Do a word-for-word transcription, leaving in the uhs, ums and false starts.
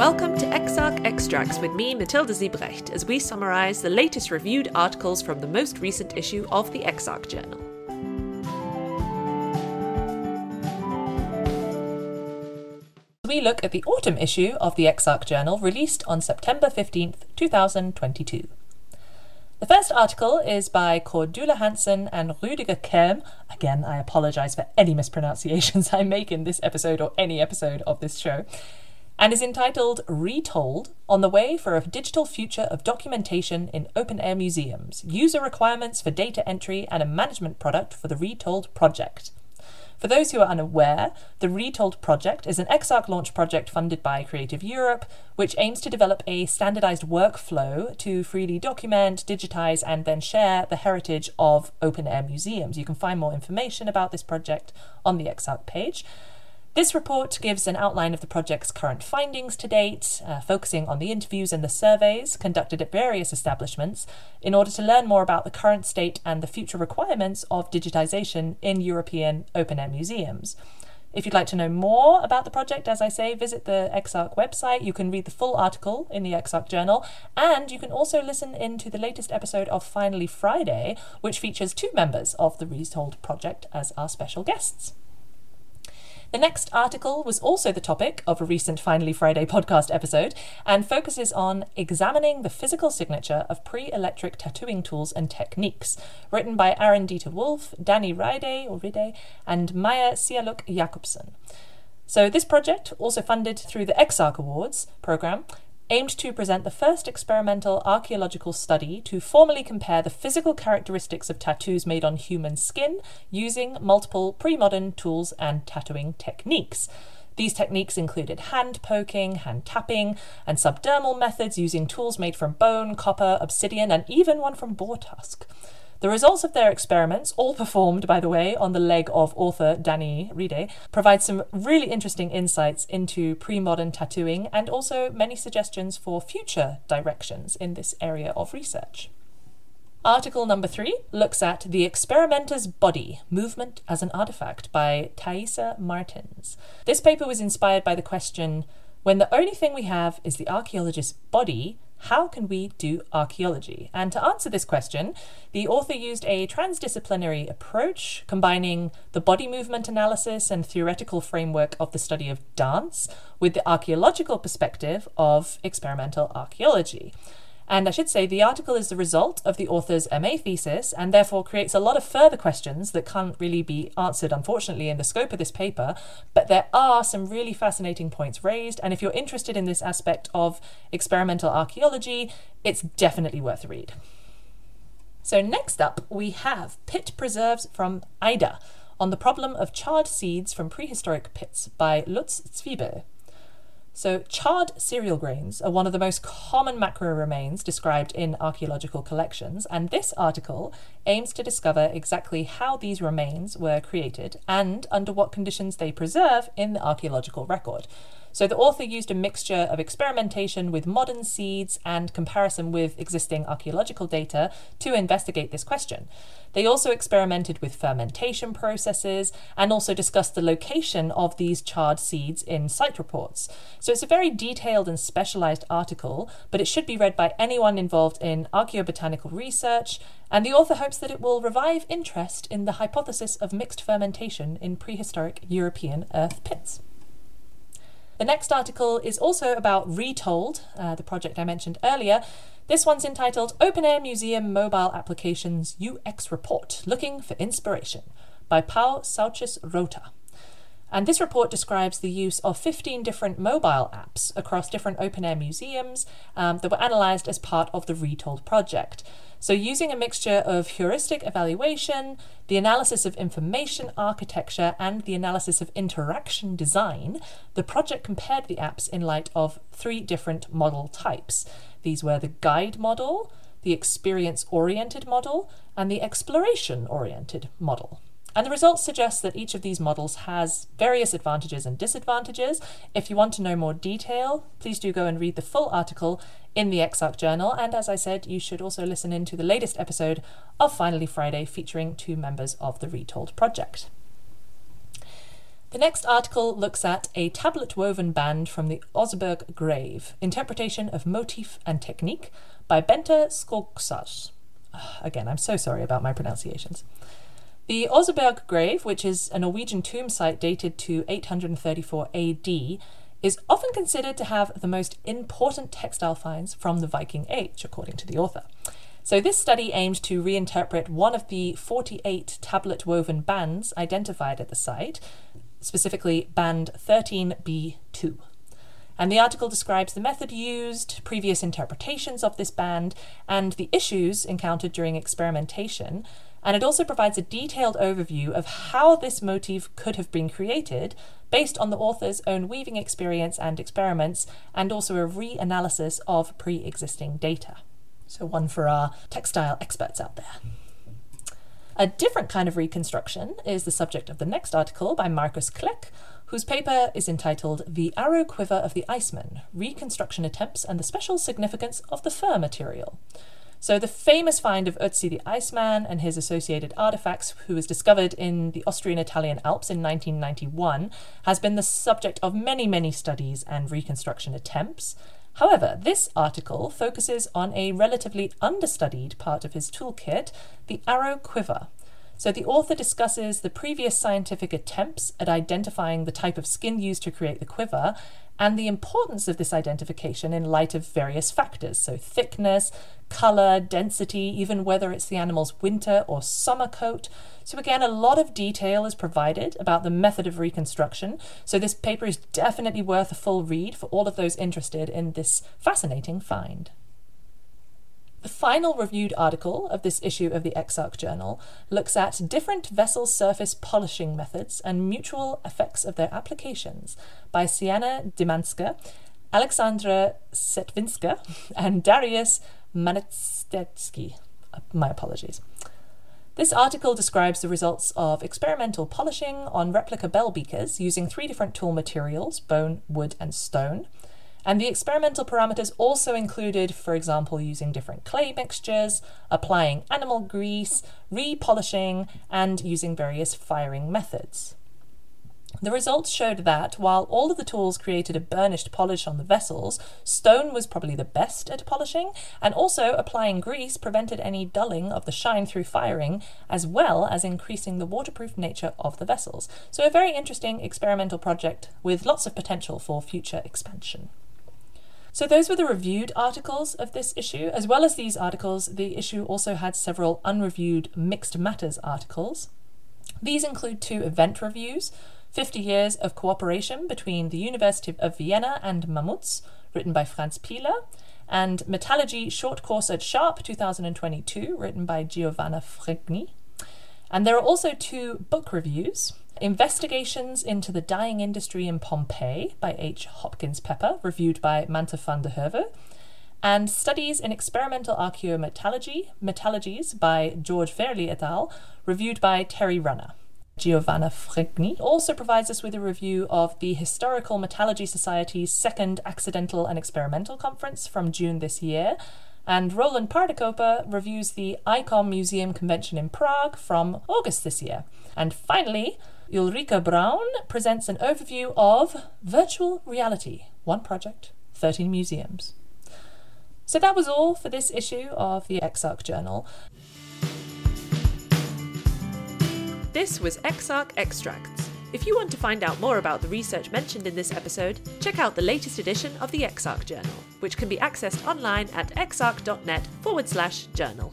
Welcome to EXARC Extracts with me, Matilda Siebrecht, as we summarise the latest reviewed articles from the most recent issue of the EXARC Journal. We look at the autumn issue of the EXARC Journal, released on September fifteenth, twenty twenty-two. The first article is by Cordula Hansen and Rüdiger Kerm. Again, I apologise for any mispronunciations I make in this episode or any episode of this show, and is entitled Retold, On the Way for a Digital Future of Documentation in Open-Air Museums, User Requirements for Data Entry and a Management Product for the Retold Project. For those who are unaware, the Retold Project is an EXARC launch project funded by Creative Europe, which aims to develop a standardised workflow to freely document, digitise and then share the heritage of open-air museums. You can find more information about this project on the EXARC page. This report gives an outline of the project's current findings to date, uh, focusing on the interviews and the surveys conducted at various establishments in order to learn more about the current state and the future requirements of digitisation in European open-air museums. If you'd like to know more about the project, as I say, visit the EXARC website. You can read the full article in the EXARC Journal, and you can also listen in to the latest episode of Finally Friday, which features two members of the Retold project as our special guests. The next article was also the topic of a recent Finally Friday podcast episode and focuses on Examining the Physical Signature of Pre-Electric Tattooing Tools and Techniques, written by Aaron Dieter-Wolf, Danny Ride, or Ride, and Maya Sialuk Jakobsen. So this project, also funded through the EXARC Awards programme, aimed to present the first experimental archaeological study to formally compare the physical characteristics of tattoos made on human skin using multiple pre-modern tools and tattooing techniques. These techniques included hand poking, hand tapping, and subdermal methods using tools made from bone, copper, obsidian, and even one from boar tusk. The results of their experiments, all performed, by the way, on the leg of author Danny Ride, provide some really interesting insights into pre-modern tattooing and also many suggestions for future directions in this area of research. Article number three looks at The Experimenter's Body, Movement as an Artifact by Thaisa Martins. This paper was inspired by the question, when the only thing we have is the archaeologist's body, how can we do archaeology? And to answer this question, the author used a transdisciplinary approach, combining the body movement analysis and theoretical framework of the study of dance with the archaeological perspective of experimental archaeology. And I should say the article is the result of the author's M A thesis and therefore creates a lot of further questions that can't really be answered, unfortunately, in the scope of this paper. But there are some really fascinating points raised. And if you're interested in this aspect of experimental archaeology, it's definitely worth a read. So next up, we have Pit Preserves from Ida on the problem of charred seeds from prehistoric pits by Lutz Zwiebel. So charred cereal grains are one of the most common macro remains described in archaeological collections, and this article aims to discover exactly how these remains were created and under what conditions they preserve in the archaeological record. So the author used a mixture of experimentation with modern seeds and comparison with existing archaeological data to investigate this question. They also experimented with fermentation processes and also discussed the location of these charred seeds in site reports. So it's a very detailed and specialised article, but it should be read by anyone involved in archaeobotanical research, and the author hopes that it will revive interest in the hypothesis of mixed fermentation in prehistoric European earth pits. The next article is also about Retold, uh, the project I mentioned earlier. This one's entitled Open Air Museum Mobile Applications U X Report, Looking for Inspiration, by Pau Sauchis Rota. And this report describes the use of fifteen different mobile apps across different open air museums um, that were analysed as part of the Retold project. So using a mixture of heuristic evaluation, the analysis of information architecture, and the analysis of interaction design, the project compared the apps in light of three different model types. These were the guide model, the experience-oriented model, and the exploration-oriented model. And the results suggest that each of these models has various advantages and disadvantages. If you want to know more detail, please do go and read the full article in the EXARC Journal. And as I said, you should also listen in to the latest episode of Finally Friday featuring two members of the Retold project. The next article looks at a tablet-woven band from the Oseberg grave, interpretation of motif and technique by Bente Skogsas. Again, I'm so sorry about my pronunciations. The Oseberg grave, which is a Norwegian tomb site dated to eight hundred thirty-four A D, is often considered to have the most important textile finds from the Viking Age, according to the author. So this study aimed to reinterpret one of the forty-eight tablet-woven bands identified at the site, specifically band thirteen B two. And the article describes the method used, previous interpretations of this band, and the issues encountered during experimentation, and it also provides a detailed overview of how this motif could have been created based on the author's own weaving experience and experiments, and also a reanalysis of pre-existing data. So one for our textile experts out there. A different kind of reconstruction is the subject of the next article by Marcus Kleck, whose paper is entitled The Arrow Quiver of the Iceman, Reconstruction Attempts and the Special Significance of the Fur Material. So the famous find of Ötzi the Iceman and his associated artifacts, who was discovered in the Austrian-Italian Alps in nineteen ninety-one, has been the subject of many, many studies and reconstruction attempts. However, this article focuses on a relatively understudied part of his toolkit, the arrow quiver. So the author discusses the previous scientific attempts at identifying the type of skin used to create the quiver and the importance of this identification in light of various factors, so thickness, colour, density, even whether it's the animal's winter or summer coat. So again, a lot of detail is provided about the method of reconstruction, so this paper is definitely worth a full read for all of those interested in this fascinating find. The final reviewed article of this issue of the EXARC Journal looks at different vessel surface polishing methods and mutual effects of their applications by Siana Dimanska, Alexandra Setvinska, and Darius Manetsky. My apologies. This article describes the results of experimental polishing on replica bell beakers using three different tool materials, bone, wood, and stone. And the experimental parameters also included, for example, using different clay mixtures, applying animal grease, repolishing, and using various firing methods. The results showed that while all of the tools created a burnished polish on the vessels, stone was probably the best at polishing, and also applying grease prevented any dulling of the shine through firing, as well as increasing the waterproof nature of the vessels. So a very interesting experimental project with lots of potential for future expansion. So those were the reviewed articles of this issue. As well as these articles, the issue also had several unreviewed mixed matters articles. These include two event reviews, fifty years of Cooperation between the University of Vienna and Mammuts, written by Franz Pieler, and Metallurgy Short Course at Sharp two thousand twenty-two, written by Giovanna Frigni. And there are also two book reviews, Investigations into the Dyeing Industry in Pompeii by H. Hopkins Pepper, reviewed by Manta van der Herve, and Studies in Experimental Archaeometallurgy, Metallurgies by George Fairley et al., reviewed by Terry Runner. Giovanna Frigni also provides us with a review of the Historical Metallurgy Society's second Accidental and Experimental Conference from June this year, and Roland Paardekooper reviews the ICOM Museum Convention in Prague from August this year. And finally, Ulrike Braun presents an overview of Virtual Reality, One Project, thirteen Museums. So that was all for this issue of the EXARC Journal. This was EXARC Extracts. If you want to find out more about the research mentioned in this episode, check out the latest edition of the EXARC Journal, which can be accessed online at exarc dot net forward slash journal.